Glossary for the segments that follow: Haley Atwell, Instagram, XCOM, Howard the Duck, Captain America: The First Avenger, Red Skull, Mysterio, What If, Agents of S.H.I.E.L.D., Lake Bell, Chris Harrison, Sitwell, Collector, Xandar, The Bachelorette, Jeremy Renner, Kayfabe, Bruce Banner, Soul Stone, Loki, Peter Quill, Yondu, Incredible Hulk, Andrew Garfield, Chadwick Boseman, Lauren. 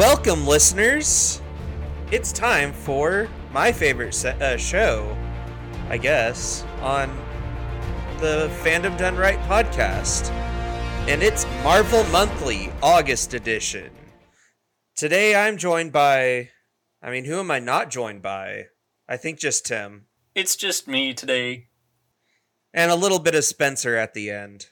Welcome, listeners. It's time for my favorite show, I guess, on the Fandom Done Right podcast, and it's Marvel Monthly, August edition. Today I'm joined by, who am I not joined by? I think just Tim. It's just me today. And a little bit of Spencer at the end.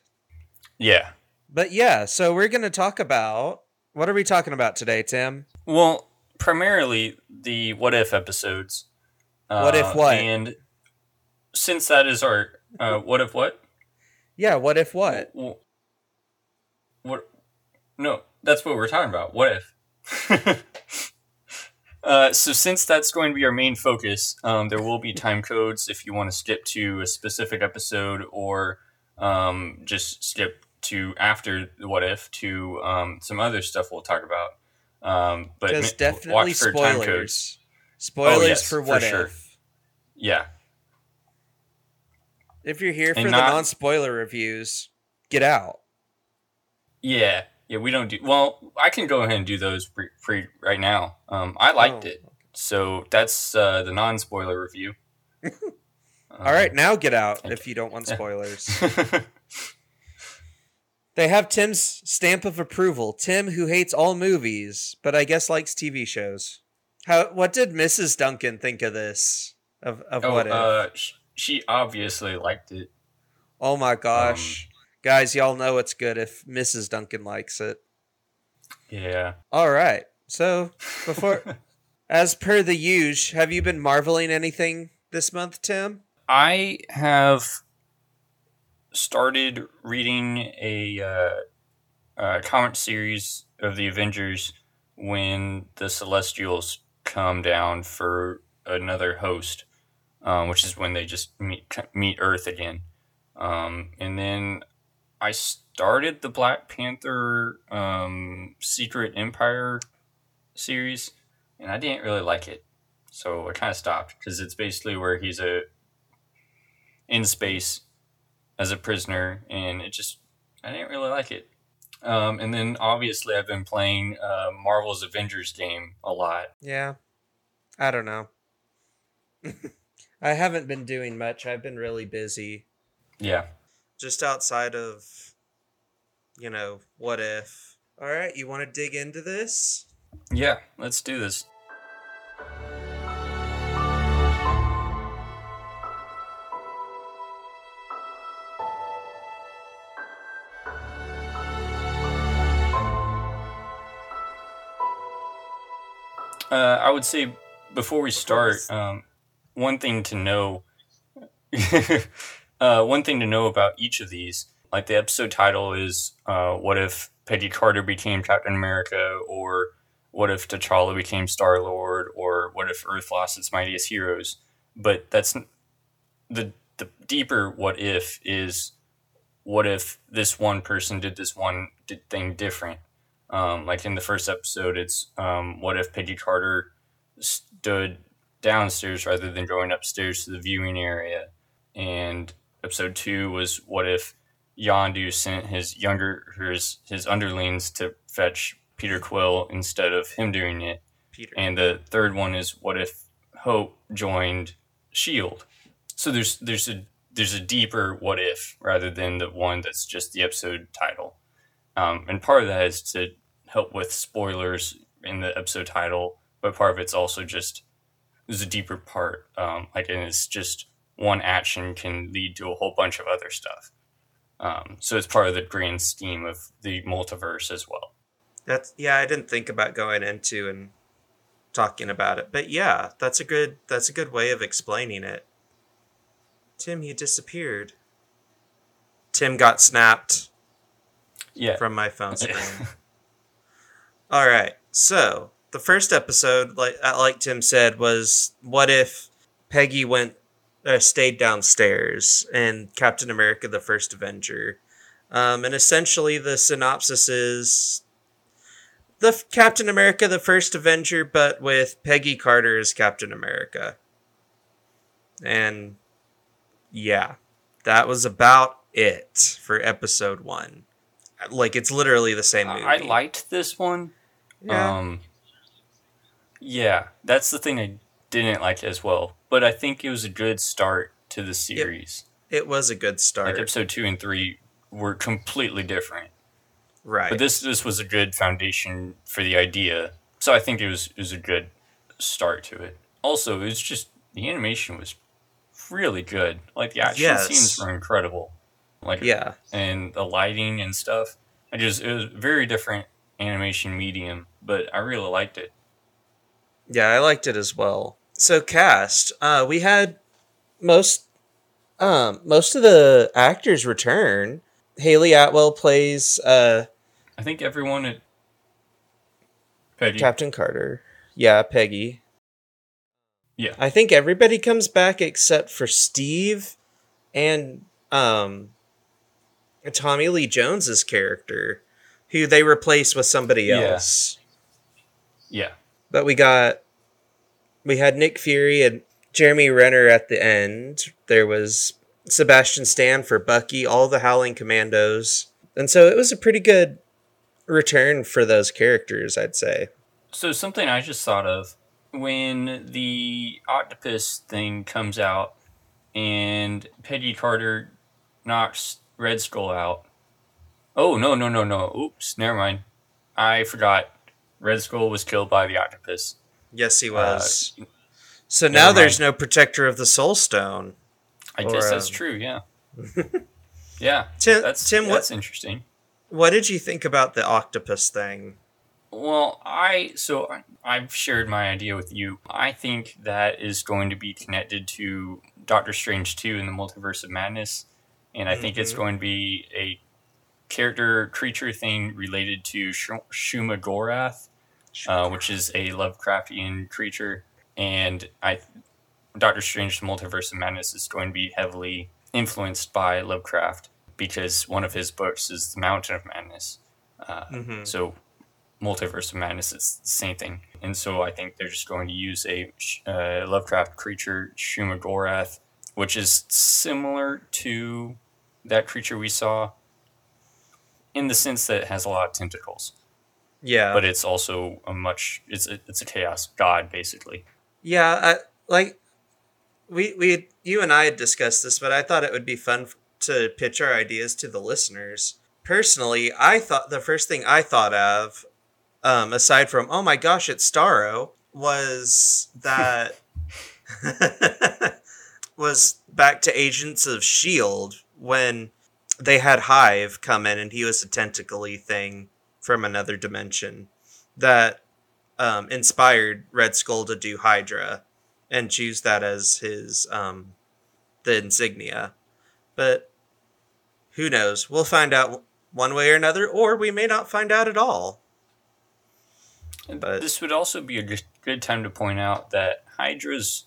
Yeah. But yeah, so we're going to talk about... What are we talking about today, Tim? Well, primarily the What If episodes. What If what? And since that is our What If what? Yeah, What If what? What? No, that's what we're talking about. What If? So since that's going to be our main focus, there will be time codes if you want to skip to a specific episode or just skip to after the What If to some other stuff we'll talk about. But definitely watch for spoilers. Time codes. Spoilers for What If. Sure. Yeah. If you're here for the non-spoiler reviews, get out. Yeah. Yeah, we don't do... Well, I can go ahead and do those right now. I liked it. So that's the non-spoiler review. All right, now get out if you don't want spoilers. They have Tim's stamp of approval. Tim, who hates all movies, but I guess likes TV shows. What did Mrs. Duncan think of this? Of What If? She obviously liked it. Oh my gosh. Guys, y'all know it's good if Mrs. Duncan likes it. Yeah. All right. So, as per the usual, have you been marveling anything this month, Tim? I have started reading a comic series of the Avengers when the Celestials come down for another host, which is when they just meet Earth again. And then I started the Black Panther Secret Empire series, and I didn't really like it. So I kind of stopped, because it's basically where he's in space as a prisoner, and I didn't really like it. And then, obviously, I've been playing Marvel's Avengers game a lot. Yeah. I don't know. I haven't been doing much. I've been really busy. Yeah. Just outside of, What If. All right, you want to dig into this? Yeah, let's do this. I would say, before we start, one thing to know about each of these, like the episode title is What If Peggy Carter became Captain America, or What If T'Challa became Star-Lord, or What If Earth lost its mightiest heroes? But that's the deeper What If is, what if this one person did this one thing different? Like in the first episode, it's what if Peggy Carter stood downstairs rather than going upstairs to the viewing area? And episode 2 was what if Yondu sent his underlings to fetch Peter Quill instead of him doing it. Peter. And the third one is what if Hope joined S.H.I.E.L.D. So there's a deeper what if rather than the one that's just the episode title. And part of that is to help with spoilers in the episode title, but part of it's also just there's a deeper part. And it's just one action can lead to a whole bunch of other stuff. So it's part of the grand scheme of the multiverse as well. I didn't think about going into and talking about it, but yeah, that's a good way of explaining it. Tim, you disappeared. Tim got snapped. Yeah. From my phone screen. All right. So the first episode, like Tim said, was what if Peggy stayed downstairs and Captain America, the First Avenger. And essentially the synopsis is the Captain America, the First Avenger, but with Peggy Carter as Captain America. And yeah, that was about it for episode 1. Like, it's literally the same movie. I liked this one. Yeah. Yeah, that's the thing I didn't like as well. But I think it was a good start to the series. It was a good start. Like episode 2 and 3 were completely different. Right. But this was a good foundation for the idea. So I think it was a good start to it. Also, it was just the animation was really good. Like the action scenes were incredible. Like and the lighting and stuff. It was a very different animation medium, but I really liked it. Yeah, I liked it as well. So cast, we had most of the actors return. Haley Atwell plays I think everyone at Peggy. Captain Carter. Yeah, Peggy. Yeah. I think everybody comes back except for Steve and Tommy Lee Jones's character, who they replace with somebody else. Yeah. But we had Nick Fury and Jeremy Renner at the end. There was Sebastian Stan for Bucky, all the Howling Commandos. And so it was a pretty good return for those characters, I'd say. So something I just thought of, when the octopus thing comes out and Peggy Carter knocks Red Skull out. Oh, no. Oops, never mind. I forgot. Red Skull was killed by the octopus. Yes, he was. So now there's no protector of the Soul Stone. I guess that's true, yeah. Yeah, Tim, that's interesting. What did you think about the octopus thing? Well, I've shared my idea with you. I think that is going to be connected to Doctor Strange 2 in the Multiverse of Madness. And I think it's going to be a character creature thing related to Shuma-Gorath, which is a Lovecraftian creature. And Doctor Strange, the Multiverse of Madness is going to be heavily influenced by Lovecraft because one of his books is The Mountain of Madness. So Multiverse of Madness is the same thing. And so I think they're just going to use a Lovecraft creature, Shuma-Gorath, which is similar to that creature we saw in the sense that it has a lot of tentacles. Yeah. But it's also it's a chaos god, basically. Yeah, you and I had discussed this, but I thought it would be fun to pitch our ideas to the listeners. Personally, I thought the first thing I thought of, aside from, oh my gosh, it's Starro, was that... was back to Agents of S.H.I.E.L.D. when they had Hive come in and he was a tentacly thing from another dimension that inspired Red Skull to do Hydra and choose that as his the insignia. But who knows? We'll find out one way or another, or we may not find out at all. But this would also be a good time to point out that Hydra's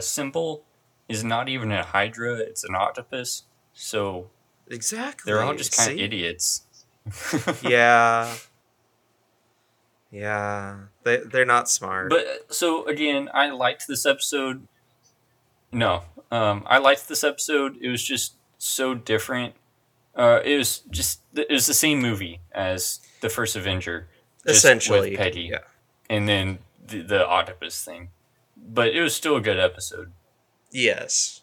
symbol is not even a Hydra, it's an octopus. So exactly. They're all just kind of idiots. Yeah. Yeah. They're not smart. But so again, I liked this episode. No. I liked this episode. It was just so different. It was the same movie as The First Avenger. Essentially. With Peggy. Yeah. And then the octopus thing. But it was still a good episode. Yes.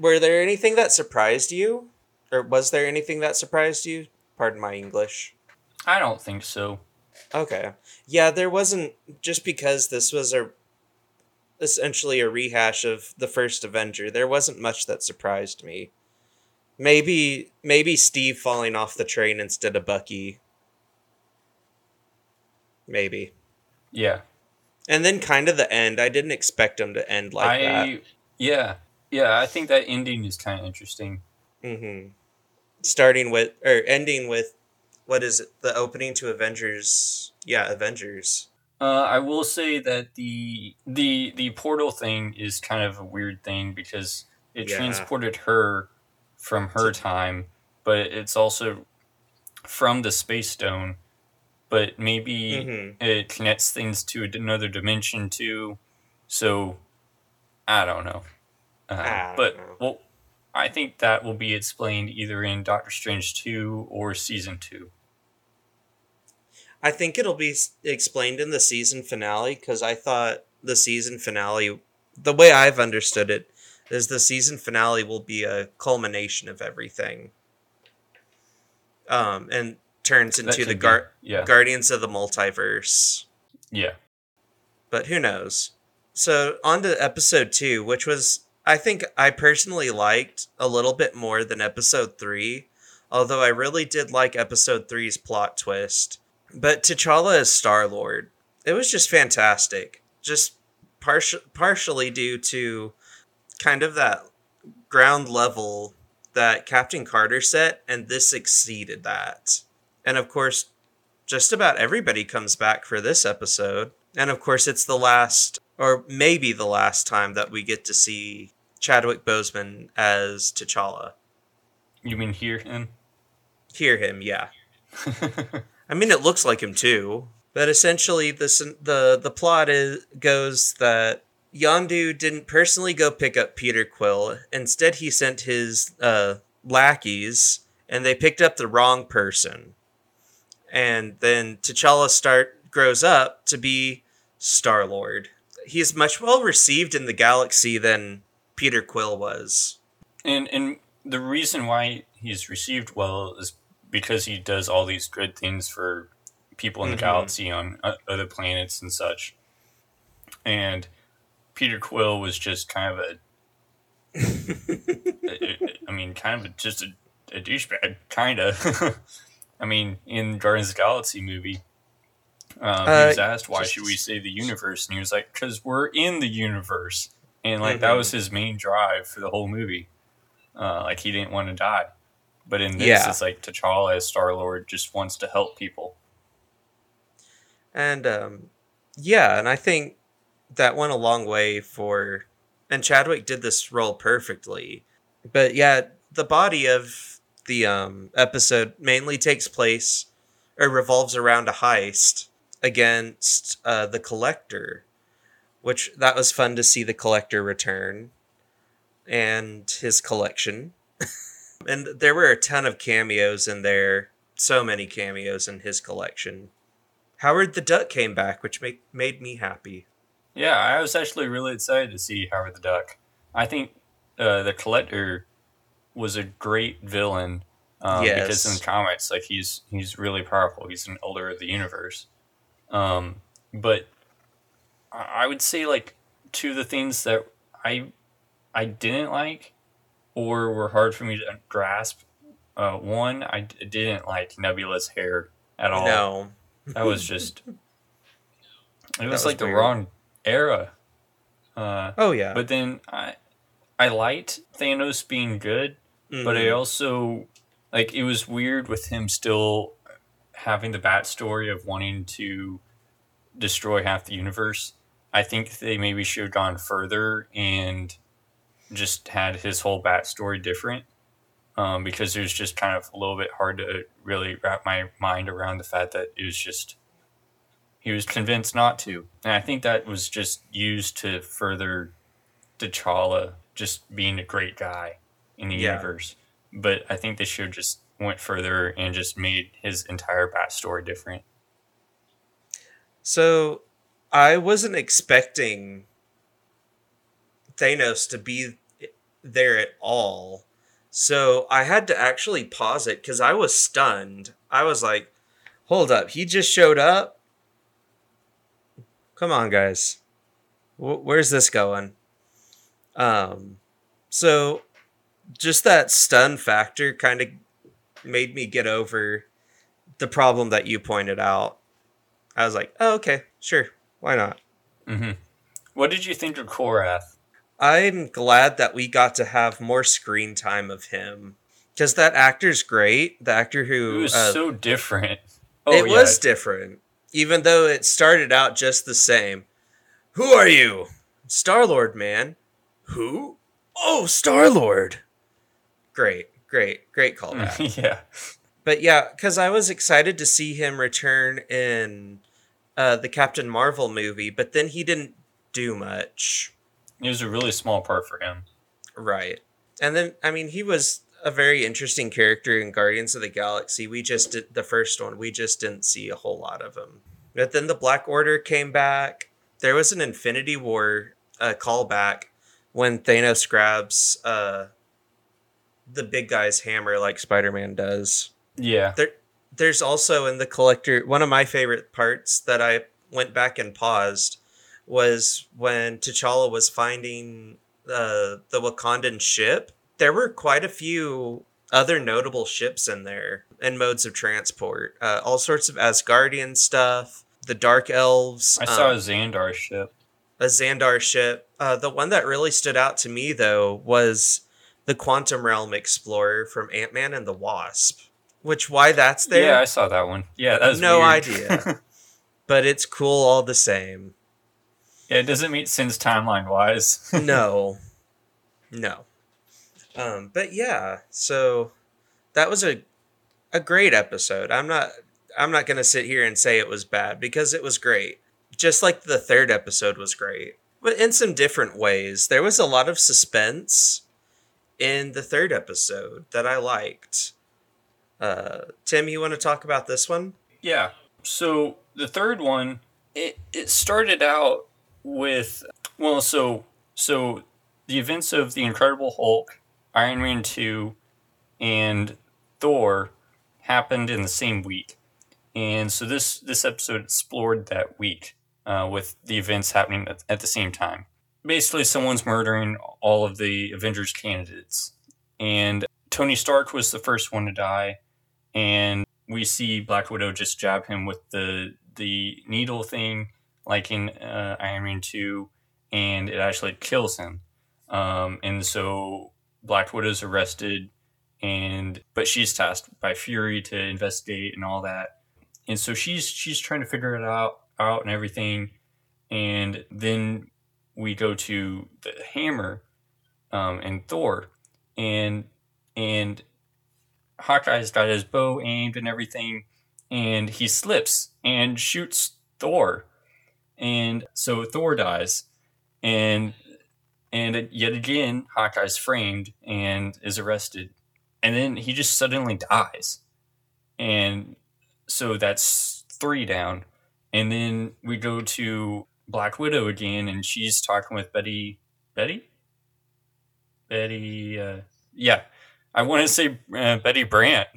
Were there anything that surprised you? Or was there anything that surprised you? Pardon my English. I don't think so. Okay. Yeah, there wasn't, just because this was essentially a rehash of The First Avenger, there wasn't much that surprised me. Maybe Steve falling off the train instead of Bucky. Maybe. Yeah. And then kind of the end. I didn't expect him to end like that. Yeah, I think that ending is kind of interesting. Mm-hmm. Ending with, what is it? The opening to Avengers. Yeah, Avengers. I will say that the portal thing is kind of a weird thing because it transported her from her time, but it's also from the Space Stone, but maybe it connects things to another dimension too, so... I don't know. Well, I think that will be explained either in Doctor Strange 2 or Season 2. I think it'll be explained in the season finale, because I thought the season finale, the way I've understood it, is the season finale will be a culmination of everything. And turns into the Guardians of the Multiverse. Yeah. But who knows? So on to episode 2, which was, I think I personally liked a little bit more than episode 3, although I really did like episode 3's plot twist. But T'Challa as Star-Lord, it was just fantastic. Just partially due to kind of that ground level that Captain Carter set, and this exceeded that. And of course, just about everybody comes back for this episode. And of course, it's the last, or maybe the last time that we get to see Chadwick Boseman as T'Challa. You mean hear him? Hear him, yeah. I mean, it looks like him too. But essentially, the plot goes that Yondu didn't personally go pick up Peter Quill. Instead, he sent his lackeys, and they picked up the wrong person. And then T'Challa grows up to be Star-Lord. He's much well received in the galaxy than Peter Quill was. And the reason why he's received well is because he does all these good things for people in the galaxy on other planets and such. And Peter Quill was just kind of a douchebag, kind of. I mean, in Guardians of the Galaxy movie, he was asked, why should we save the universe? And he was like, because we're in the universe. And that was his main drive for the whole movie. He didn't want to die. But in this, it's like T'Challa as Star-Lord just wants to help people. And, and I think that went a long way for... And Chadwick did this role perfectly. But, yeah, the body of the episode mainly takes place or revolves around a heist against the Collector, which that was fun to see the Collector return and his collection. And there were a ton of cameos in there. So many cameos in his collection. Howard the Duck came back, which made me happy. Yeah, I was actually really excited to see Howard the Duck. I think the Collector was a great villain because in the comics, he's really powerful. He's an Elder of the Universe. But I would say two of the things that I didn't like or were hard for me to grasp. One, I didn't like Nebula's hair at all. No. That was just... It was like weird. The wrong era. Oh, yeah. But then I liked Thanos being good, but I also... it was weird with him still having the backstory of wanting to destroy half the universe. I think they maybe should have gone further and... just had his whole backstory different because it was just kind of a little bit hard to really wrap my mind around the fact that it was just he was convinced not to, and I think that was just used to further T'Challa just being a great guy in the universe. But I think they should have just went further and just made his entire backstory different. So I wasn't expecting Thanos to be there at all. So I had to actually pause it because I was stunned. I was like, hold up, he just showed up? Come on, guys. Where's this going? So just that stun factor kind of made me get over the problem that you pointed out. I was like, oh, okay, sure. Why not? Mm-hmm. What did you think of Korath? I'm glad that we got to have more screen time of him because that actor's great. The actor who it was so different. Oh, it was different, even though it started out just the same. Who are you? Star-Lord, man. Who? Oh, Star-Lord. Great callback. Yeah. But yeah, because I was excited to see him return in the Captain Marvel movie, but then he didn't do much. It was a really small part for him. Right. And then, he was a very interesting character in Guardians of the Galaxy. We just did the first one. We just didn't see a whole lot of him. But then the Black Order came back. There was an Infinity War callback when Thanos grabs the big guy's hammer like Spider-Man does. Yeah. There's also in the Collector, one of my favorite parts that I went back and paused was when T'Challa was finding the Wakandan ship. There were quite a few other notable ships in there and modes of transport. All sorts of Asgardian stuff, the Dark Elves. I saw a Xandar ship. The one that really stood out to me, though, was the Quantum Realm Explorer from Ant-Man and the Wasp. Which, why that's there? Yeah, I saw that one. Yeah, that was No idea. But it's cool all the same. Yeah, it doesn't make sense timeline-wise. No. But yeah, so that was a great episode. I'm not gonna sit here and say it was bad because it was great. Just like the third episode was great, but in some different ways. There was a lot of suspense in the third episode that I liked. Tim, you want to talk about this one? Yeah. So the third one, it started out with so the events of the Incredible Hulk, Iron Man 2, and Thor happened in the same week. And so this episode explored that week with the events happening at the same time. Basically, someone's murdering all of the Avengers candidates. And Tony Stark was the first one to die. And we see Black Widow just jab him with the needle thing, like in Iron Man 2. And it actually kills him. And so Black Widow's arrested, but she's tasked by Fury to investigate and all that. And so she's trying to figure it out and everything. And then we go to the hammer and Thor, and Hawkeye's got his bow aimed and everything, and he slips and shoots Thor, and so Thor dies. And yet again, Hawkeye's framed and is arrested. And then he just suddenly dies. And so that's 3 down. And then we go to Black Widow again, and she's talking with Betty? Yeah. I want to say Betty Brant.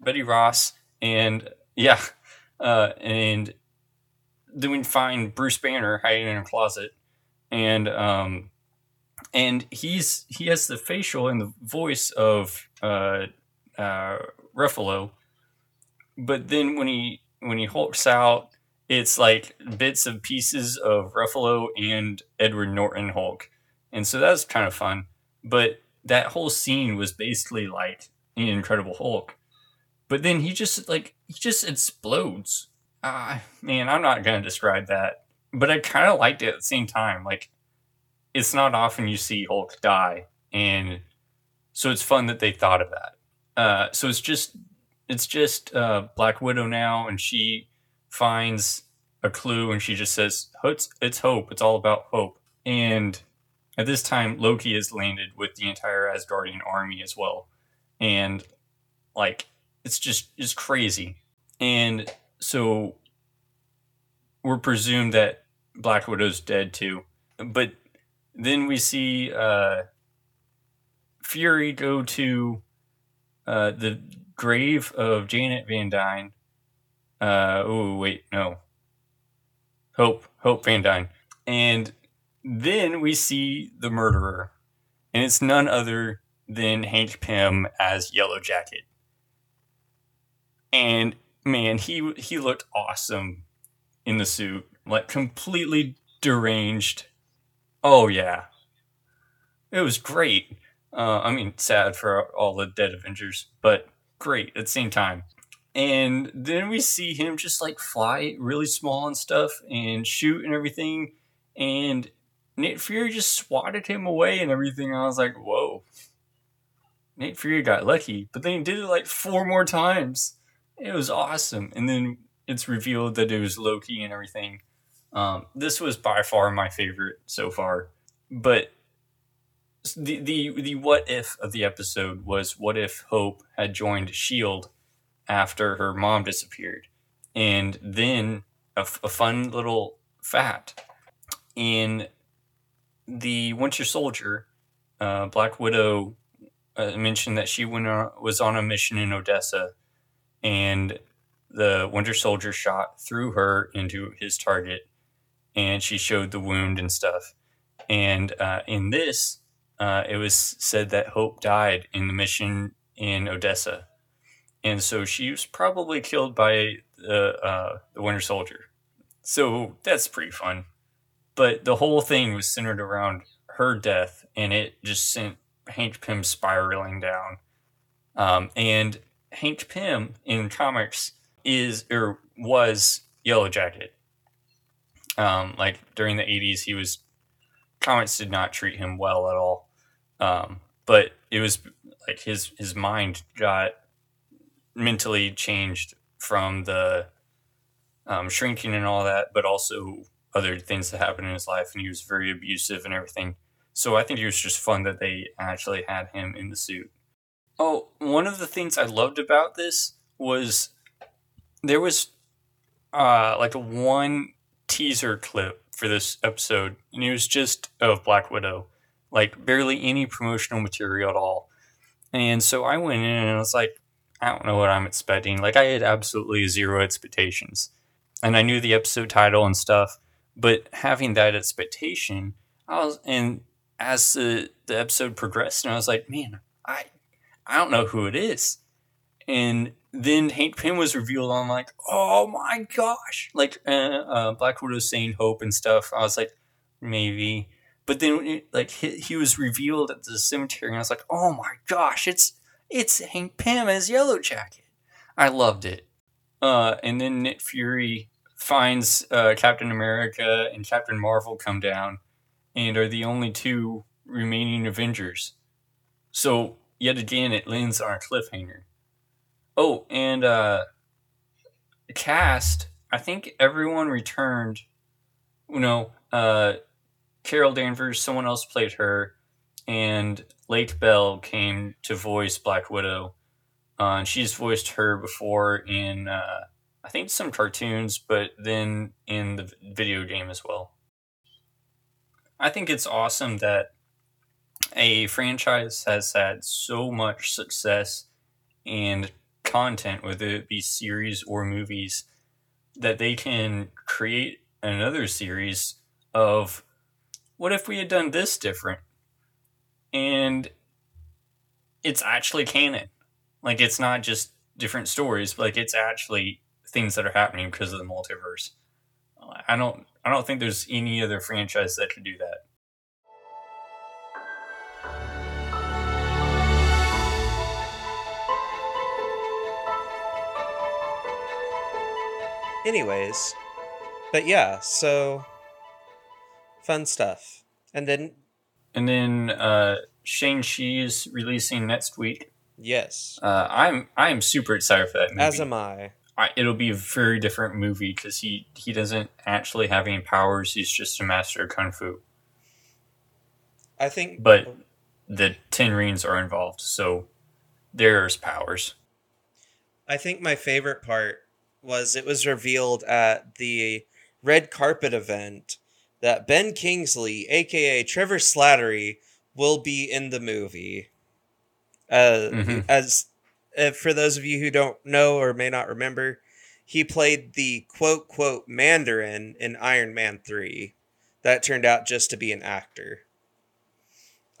Betty Ross. And yeah. And then we find Bruce Banner hiding in a closet. And he has the facial and the voice of Ruffalo, but then when he hulks out, it's like bits and pieces of Ruffalo and Edward Norton Hulk, and so that's kind of fun. But that whole scene was basically like an Incredible Hulk, but then he just explodes. Man, I'm not gonna describe that. But I kind of liked it at the same time. Like, it's not often you see Hulk die. And so it's fun that they thought of that. So it's just Black Widow now. And she finds a clue and she just says, it's hope. It's all about hope. And at this time, Loki has landed with the entire Asgardian army as well. And like, it's crazy. And so we're presumed that Black Widow's dead too. But then we see Fury go to the grave of Janet Van Dyne. Hope Van Dyne. And then we see the murderer. And it's none other than Hank Pym as Yellow Jacket. And man, he looked awesome in the suit. Like, completely deranged. Oh, yeah. It was great. Sad for all the dead Avengers, but great at the same time. And then we see him just, like, fly really small and stuff and shoot and everything. And Nick Fury just swatted him away and everything. I was like, whoa. Nick Fury got lucky. But then he did it, like, 4 more times. It was awesome. And then it's revealed that it was Loki and everything. This was by far my favorite so far. But the what if of the episode was, what if Hope had joined S.H.I.E.L.D. after her mom disappeared? And then a fun little fact, in the Winter Soldier, Black Widow mentioned that she was on a mission in Odessa, and the Winter Soldier shot through her into his target, and she showed the wound and stuff. And in this, it was said that Hope died in the mission in Odessa. And so she was probably killed by the Winter Soldier. So that's pretty fun. But the whole thing was centered around her death, and it just sent Hank Pym spiraling down. And Hank Pym in comics was Yellow Jacket. Like during the 80s, comics did not treat him well at all. But it was like his mind got mentally changed from the shrinking and all that, but also other things that happened in his life, and he was very abusive and everything. So I think it was just fun that they actually had him in the suit. Oh, one of the things I loved about this was there was like one teaser clip for this episode, and it was just of Black Widow, like barely any promotional material at all. And so I went in and I was like, I don't know what I'm expecting. Like, I had absolutely zero expectations, and I knew the episode title and stuff, but having that expectation, and as the episode progressed, and I was like, man, I don't know who it is. And then Hank Pym was revealed. I'm like, oh my gosh. Like, Black Widow saying Hope and stuff. I was like, maybe. But then, like, he was revealed at the cemetery, and I was like, oh my gosh, it's Hank Pym as Yellow Jacket. I loved it. And then Nick Fury finds Captain America, and Captain Marvel come down and are the only two remaining Avengers. So, yet again, it lands on a cliffhanger. Oh, and cast, I think everyone returned. You know, Carol Danvers, someone else played her, and Lake Bell came to voice Black Widow. And she's voiced her before in, I think, some cartoons, but then in the video game as well. I think it's awesome that a franchise has had so much success and content, whether it be series or movies, that they can create another series of, what if we had done this different? And it's actually canon. Like, it's not just different stories, but like, it's actually things that are happening because of the multiverse. I don't think there's any other franchise that could do that. Anyways, but yeah, so fun stuff. And then Shang-Chi is releasing next week. Yes. I'm super excited for that movie. As am I. It'll be a very different movie because he doesn't actually have any powers. He's just a master of kung fu. I think... But the 10 rings are involved, so there's powers. I think my favorite part was it was revealed at the red carpet event that Ben Kingsley, a.k.a. Trevor Slattery, will be in the movie. As for those of you who don't know or may not remember, he played the quote Mandarin in Iron Man 3. That turned out just to be an actor.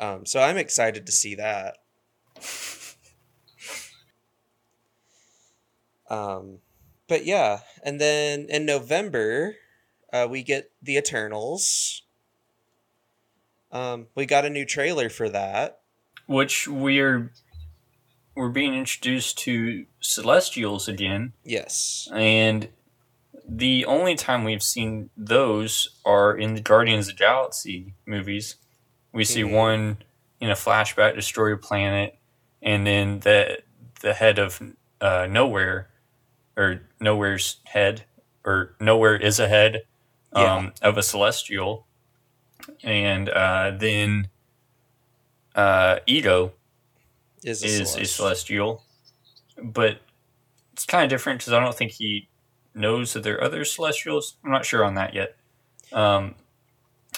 So I'm excited to see that. But yeah, and then in November, we get the Eternals. We got a new trailer for that, which we're being introduced to Celestials again. Yes. And the only time we've seen those are in the Guardians of the Galaxy movies. We see one in a flashback destroy a planet, and then the head of Nowhere, or Nowhere's head, or Nowhere is a head of a Celestial. And then Ego is celestial, but it's kind of different because I don't think he knows that there are other Celestials. I'm not sure on that yet.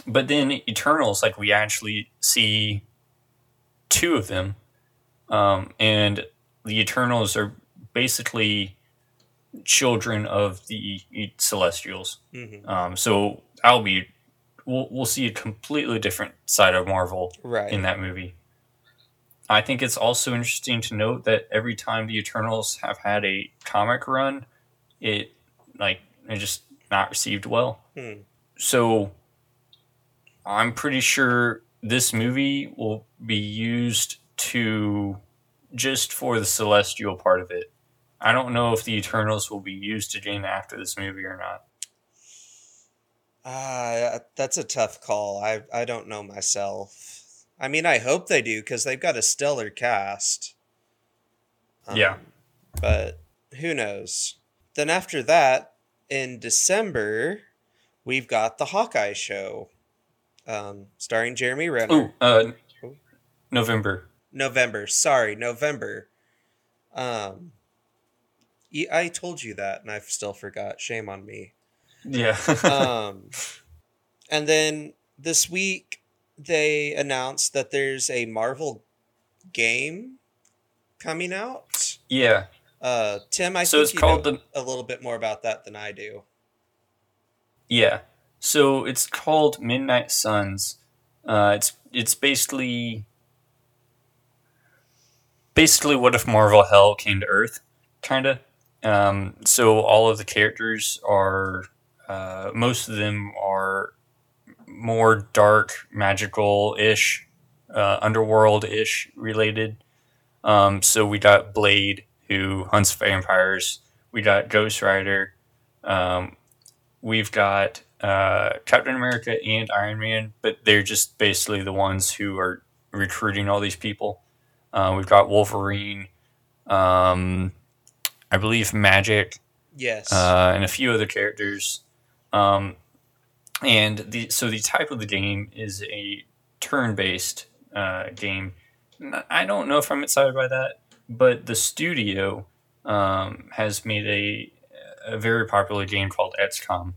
But then Eternals, like, we actually see two of them. And the Eternals are basically children of the Celestials. Mm-hmm. So we'll see a completely different side of Marvel in that movie. I think it's also interesting to note that every time the Eternals have had a comic run, it just not received well. Hmm. So I'm pretty sure this movie will be used to just for the celestial part of it. I don't know if the Eternals will be used again after this movie or not. That's a tough call. I don't know myself. I mean, I hope they do because they've got a stellar cast. But who knows? Then after that, in December, we've got the Hawkeye show, starring Jeremy Renner. November. I told you that, and I still forgot. Shame on me. Yeah. And then this week, they announced that there's a Marvel game coming out. Yeah. Tim, I think you know a little bit more about that than I do. Yeah. So it's called Midnight Suns. It's basically what if Marvel Hell came to Earth, kind of. So all of the characters are, most of them are more dark, magical-ish, underworld-ish related. So we got Blade, who hunts vampires. We got Ghost Rider. We've got Captain America and Iron Man, but they're just basically the ones who are recruiting all these people. We've got Wolverine, I believe Magic, yes, and a few other characters. So the type of the game is a turn-based game. I don't know if I'm excited by that, but the studio has made a very popular game called XCOM,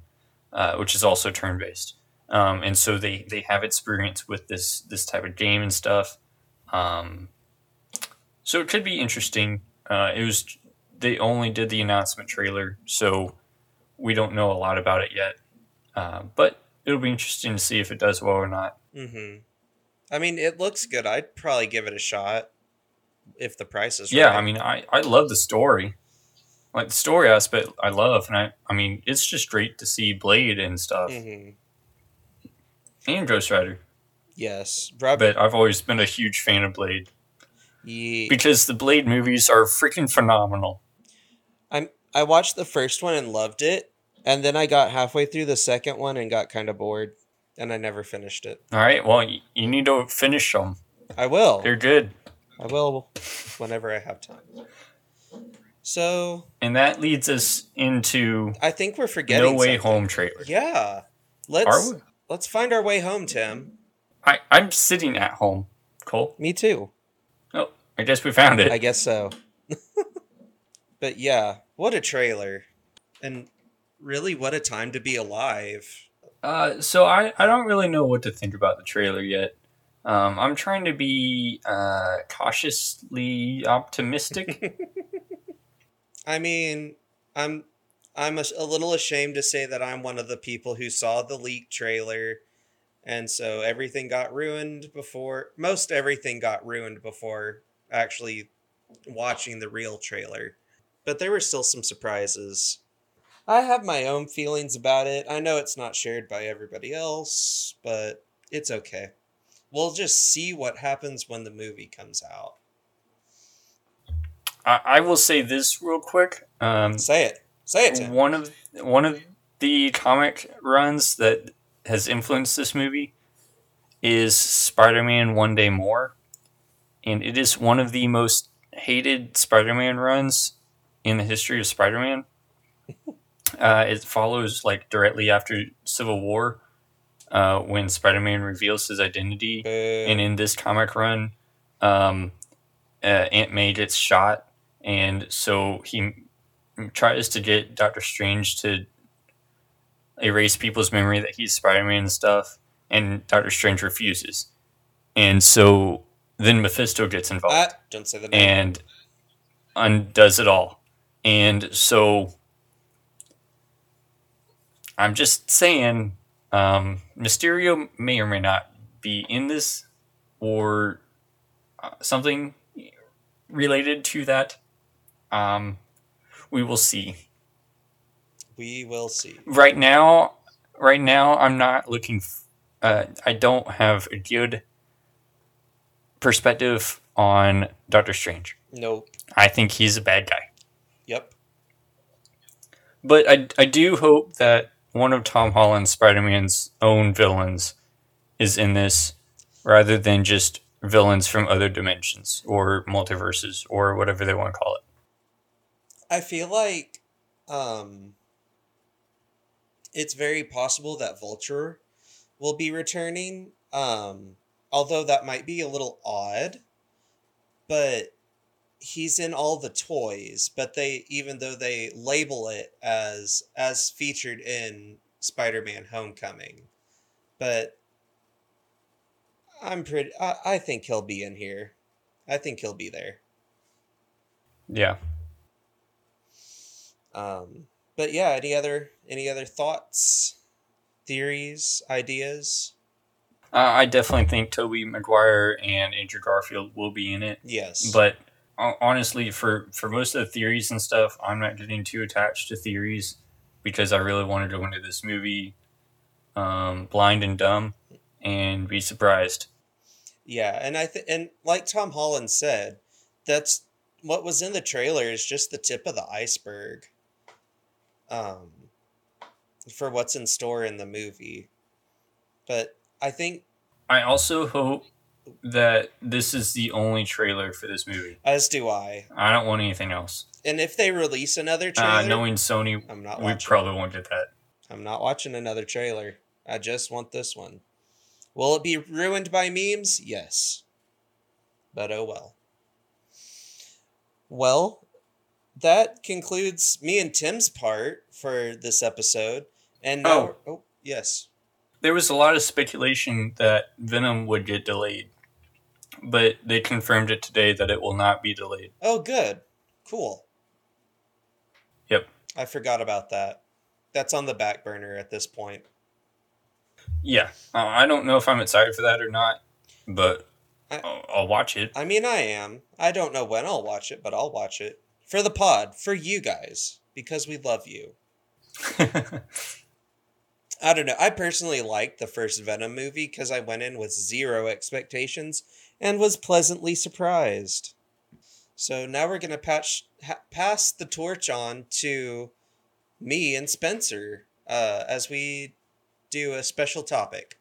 which is also turn-based. And so they have experience with this type of game and stuff. So it could be interesting. They only did the announcement trailer, so we don't know a lot about it yet. But it'll be interesting to see if it does well or not. Mm-hmm. I mean, it looks good. I'd probably give it a shot. If the price is right. I mean, I love the story. Like, the story aspect I love. And I mean, it's just great to see Blade and stuff. Mm-hmm. And Ghost Rider. Yes. But I've always been a huge fan of Blade. Yeah. Because the Blade movies are freaking phenomenal. I watched the first one and loved it. And then I got halfway through the second one and got kind of bored. And I never finished it. All right. Well, you need to finish them. I will. They're good. I will whenever I have time. So. And that leads us into. I think we're forgetting. No Way Home trailer. Yeah. Let's find our way home, Tim. I'm sitting at home, Cole. Me too. Oh, I guess we found it. I guess so. But yeah, what a trailer. And really, what a time to be alive. So I don't really know what to think about the trailer yet. I'm trying to be cautiously optimistic. I mean, I'm a little ashamed to say that I'm one of the people who saw the leak trailer, and so everything got ruined before. Most everything got ruined before actually watching the real trailer. But there were still some surprises. I have my own feelings about it. I know it's not shared by everybody else, but it's okay. We'll just see what happens when the movie comes out. I will say this real quick. Say it. Tim. One of the comic runs that has influenced this movie is Spider-Man One Day More, and it is one of the most hated Spider-Man runs in the history of Spider-Man. It follows like directly after Civil War. when Spider-Man reveals his identity. And in this comic run, Aunt May gets shot, and so he tries to get Doctor Strange to erase people's memory that he's Spider-Man and stuff, and Doctor Strange refuses. And so then Mephisto gets involved. Don't say the name. And undoes it all. And so I'm just saying, Mysterio may or may not be in this, or something related to that. We will see. We will see. Right now, I'm not looking. I don't have a good perspective on Doctor Strange. Nope. I think he's a bad guy. Yep. But I do hope that one of Tom Holland's Spider-Man's own villains is in this, rather than just villains from other dimensions or multiverses or whatever they want to call it. I feel like it's very possible that Vulture will be returning, although that might be a little odd, but he's in all the toys, but even though they label it as featured in Spider-Man Homecoming. But I think he'll be in here. I think he'll be there. Yeah. But yeah, any other thoughts, theories, ideas? I definitely think Tobey Maguire and Andrew Garfield will be in it. Yes. But honestly, for most of the theories and stuff, I'm not getting too attached to theories because I really want to go into this movie blind and dumb and be surprised. Yeah, and and like Tom Holland said, that's what was in the trailer is just the tip of the iceberg. For what's in store in the movie. But I think I also hope that this is the only trailer for this movie. As do I. I don't want anything else. And if they release another trailer, knowing Sony, we probably won't get that. I'm not watching another trailer. I just want this one. Will it be ruined by memes? Yes. But oh well. Well, that concludes me and Tim's part for this episode. And now, oh yes. There was a lot of speculation that Venom would get delayed, but they confirmed it today that it will not be delayed. Oh, good. Cool. Yep. I forgot about that. That's on the back burner at this point. Yeah. I don't know if I'm excited for that or not, but I'll watch it. I mean, I am. I don't know when I'll watch it, but I'll watch it. For the pod. For you guys. Because we love you. I don't know. I personally liked the first Venom movie because I went in with zero expectations and was pleasantly surprised. So now we're going to pass the torch on to me and Spencer as we do a special topic.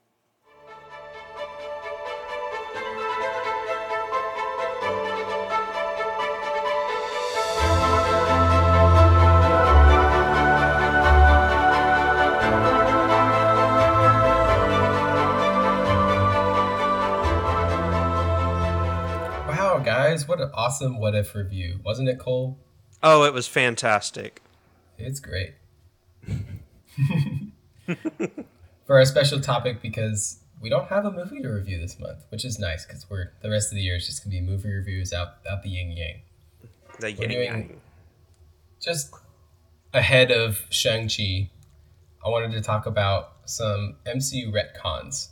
What an awesome What If review. Wasn't it, Cole? Oh, it was fantastic. It's great. For our special topic, because we don't have a movie to review this month, which is nice because the rest of the year is just going to be movie reviews out the yin-yang. The yin-yang. Just ahead of Shang-Chi, I wanted to talk about some MCU retcons.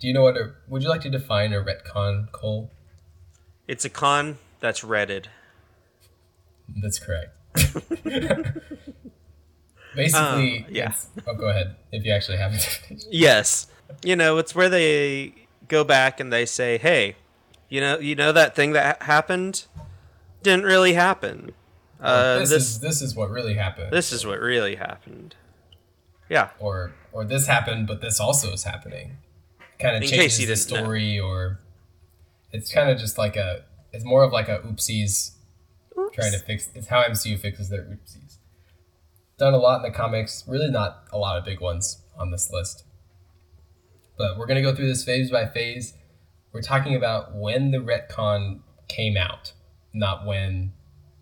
Do you know would you like to define a retcon, Cole? It's a con that's redded. That's correct. Basically, yes. Yeah. Oh, go ahead. If you actually have it. Yes. You know, it's where they go back and they say, hey, you know that thing that happened didn't really happen. This is what really happened. This is what really happened. Yeah. Or this happened, but this also is happening. Kind of changes the story or... It's kind of just like it's more of like a oopsies. Oops. Trying to fix, it's how MCU fixes their oopsies. Done a lot in the comics, really not a lot of big ones on this list. But we're going to go through this phase by phase. We're talking about when the retcon came out, not when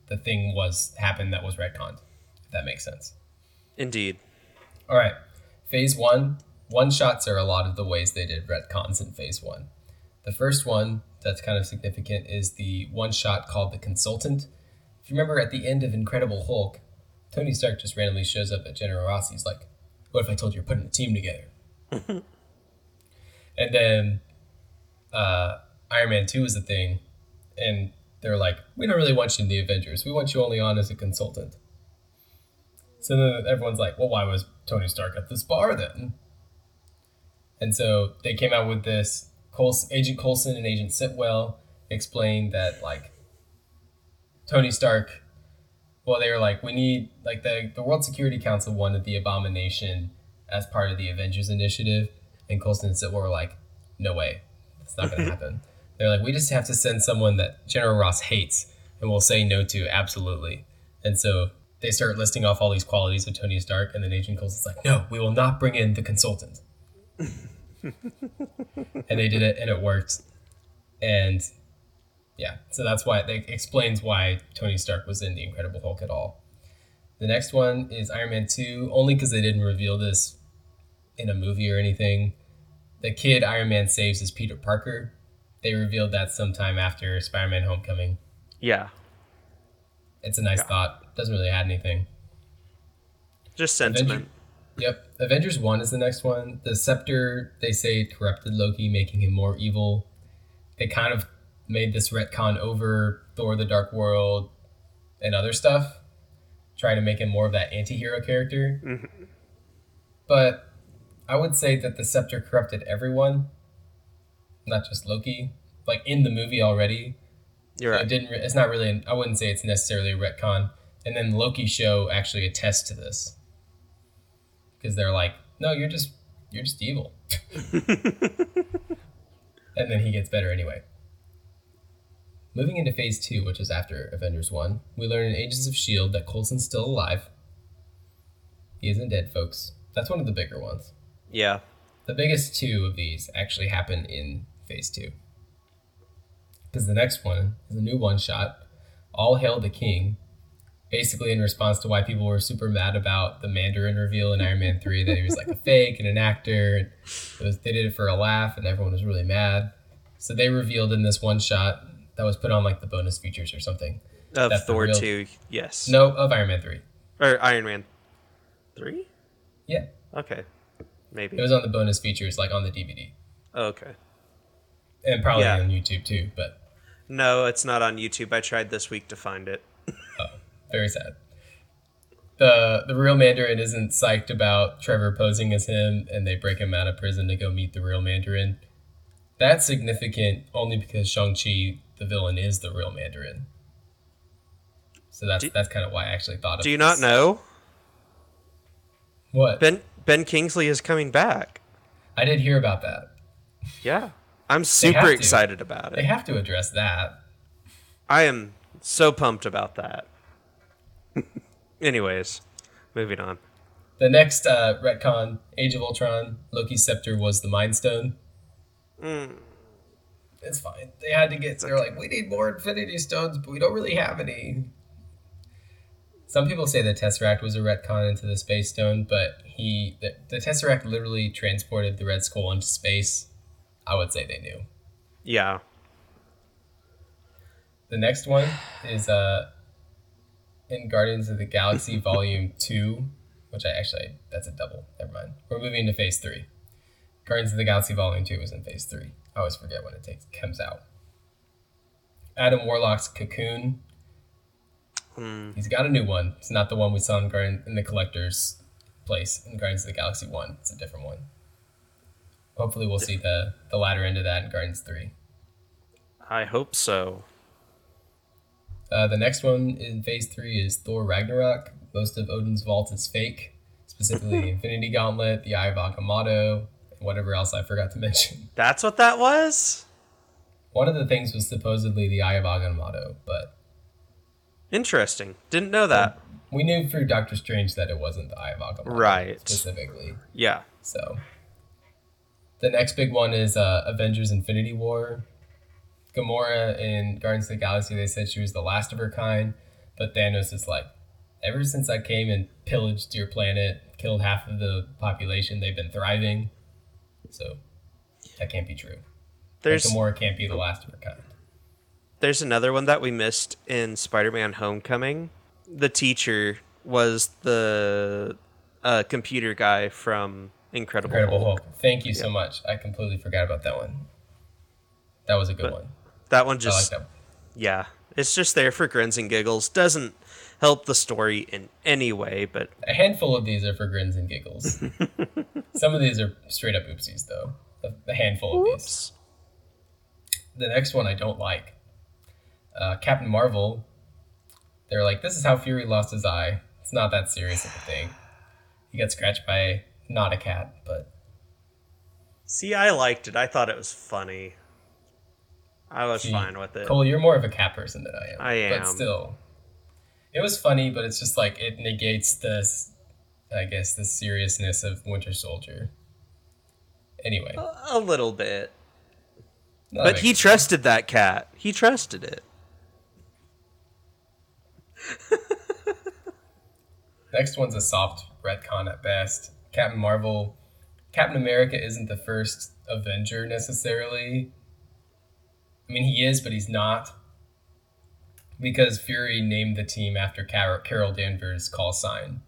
the thing was happened that was retconned, if that makes sense. Indeed. All right. Phase one, one-shots are a lot of the ways they did retcons in phase one. The first one that's kind of significant is the one-shot called The Consultant. If you remember at the end of Incredible Hulk, Tony Stark just randomly shows up at General Rossi's like, what if I told you you're putting a team together? And then Iron Man 2 was the thing, and they're like, we don't really want you in the Avengers. We want you only on as a consultant. So then everyone's like, well, why was Tony Stark at this bar then? And so they came out with this. Agent Coulson and Agent Sitwell explained that, like, Tony Stark, well, they were like, we need, like, the World Security Council wanted the Abomination as part of the Avengers initiative. And Coulson and Sitwell were like, no way. It's not going to happen. They're like, we just have to send someone that General Ross hates and will say no to, absolutely. And so they start listing off all these qualities of Tony Stark, and then Agent Coulson's like, no, we will not bring in the consultant. And they did it, and it worked. And yeah, so that's why that explains why Tony Stark was in the Incredible Hulk at all. The next one is Iron Man 2, only because they didn't reveal this in a movie or anything. The kid Iron Man saves is Peter Parker. They revealed that sometime after Spider-Man Homecoming. Yeah. It's a nice thought. Doesn't really add anything. Just sentiment. Yep. Avengers 1 is the next one. The scepter, they say, corrupted Loki, making him more evil. They kind of made this retcon over Thor the Dark World and other stuff, trying to make him more of that anti-hero character. Mm-hmm. But I would say that the scepter corrupted everyone, not just Loki. Like, in the movie already. You're right. It's not really, I wouldn't say it's necessarily a retcon. And then Loki show actually attests to this. Because they're like, no, you're just evil. And then he gets better anyway. Moving into phase 2, which is after Avengers 1, we learn in Agents of S.H.I.E.L.D. that Coulson's still alive. He isn't dead, folks. That's one of the bigger ones. Yeah. The biggest two of these actually happen in phase 2. Because the next one is a new one-shot, All Hail the King, basically in response to why people were super mad about the Mandarin reveal in Iron Man 3, that he was like a fake and an actor. And they did it for a laugh, and everyone was really mad. So they revealed in this one shot that was put on like the bonus features or something. Of Thor 2, yes. No, of Iron Man 3. Or Iron Man 3? Yeah. Okay, maybe. It was on the bonus features, like on the DVD. Oh, okay. And probably on YouTube too, but... No, it's not on YouTube. I tried this week to find it. Very sad. The real Mandarin isn't psyched about Trevor posing as him, and they break him out of prison to go meet the real Mandarin. That's significant only because Shang-Chi, the villain, is the real Mandarin. So that's kind of why I actually thought of it. Do you not know? What? Ben Kingsley is coming back. I did hear about that. Yeah. I'm super excited about it. They have to address that. I am so pumped about that. Anyways, moving on. The next retcon, Age of Ultron, Loki's scepter was the Mind Stone. It's fine. They had to get... They're like, we need more Infinity Stones, but we don't really have any. Some people say the Tesseract was a retcon into the Space Stone, but the Tesseract literally transported the Red Skull into space. I would say they knew. Yeah. The next one is... in Guardians of the Galaxy Volume 2, which that's a double. Never mind. We're moving into Phase 3. Guardians of the Galaxy Volume 2 was in Phase 3. I always forget when it comes out. Adam Warlock's Cocoon. He's got a new one. It's not the one we saw in the Collector's place in Guardians of the Galaxy 1. It's a different one. Hopefully we'll see the latter end of that in Guardians 3. I hope so. The next one in Phase 3 is Thor Ragnarok. Most of Odin's vault is fake, specifically the Infinity Gauntlet, the Eye of Agamotto, and whatever else I forgot to mention. That's what that was? One of the things was supposedly the Eye of Agamotto, but... Interesting. Didn't know that. We knew through Doctor Strange that it wasn't the Eye of Agamotto. Right. Specifically. Yeah. So, The next big one is Avengers Infinity War. Gamora in Guardians of the Galaxy, they said she was the last of her kind, but Thanos is like, ever since I came and pillaged your planet, killed half of the population, they've been thriving. So that can't be true. Gamora can't be the last of her kind. There's another one that we missed in Spider-Man Homecoming. The teacher was the computer guy from Incredible Hulk. Thank you so much. I completely forgot about that one. That was a good one. That one just... I like that one. Yeah. It's just there for grins and giggles. Doesn't help the story in any way, but... A handful of these are for grins and giggles. Some of these are straight up oopsies, though. A handful of these. The next one I don't like. Captain Marvel. They're like, this is how Fury lost his eye. It's not that serious of a thing. He got scratched by not a cat, but... See, I liked it. I thought it was funny. I was fine with it. Cole, you're more of a cat person than I am. I am. But still, it was funny, but it's just like it negates this, I guess, the seriousness of Winter Soldier. Anyway. A little bit. But he trusted that cat. He trusted it. Next one's a soft retcon at best. Captain Marvel. Captain America isn't the first Avenger necessarily. I mean, he is, but he's not. Because Fury named the team after Carol Danvers' call sign.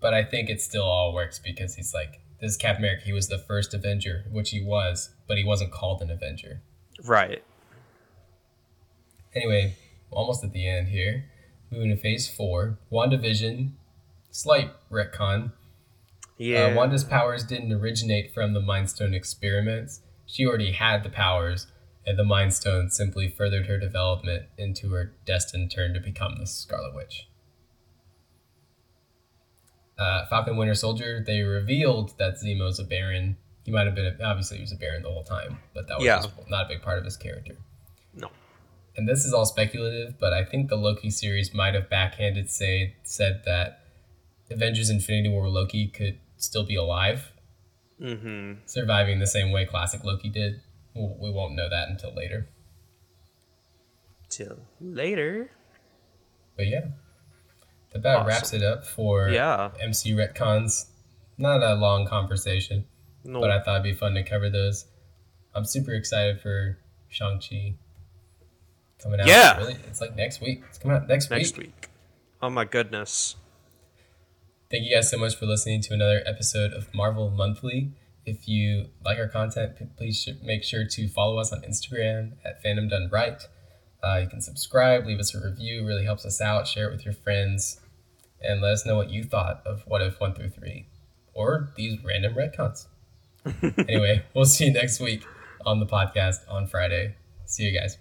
But I think it still all works because he's like, this is Captain America. He was the first Avenger, which he was, but he wasn't called an Avenger. Right. Anyway, almost at the end here. Moving to phase 4. WandaVision. Slight retcon. Yeah. Wanda's powers didn't originate from the Mind Stone experiments. She already had the powers, and the Mind Stone simply furthered her development into her destined turn to become the Scarlet Witch. Falcon Winter Soldier, they revealed that Zemo's a Baron. He might have been, obviously he was a Baron the whole time, but that was not a big part of his character. No. And this is all speculative, but I think the Loki series might have backhanded said that Avengers Infinity War Loki could still be alive. Mm-hmm. Surviving the same way classic Loki did. We won't know that until later. But yeah, that about wraps it up for MC retcons. Not a long conversation, but I thought it'd be fun to cover those. I'm super excited for Shang-Chi coming out. Yeah, really, it's like next week. It's coming out next week. Oh my goodness. Thank you guys so much for listening to another episode of Marvel Monthly. If you like our content, please make sure to follow us on Instagram at Fandom Done Right. You can subscribe, leave us a review, really helps us out. Share it with your friends, and let us know what you thought of What If 1-3 or these random retcons. Anyway, we'll see you next week on the podcast on Friday. See you guys.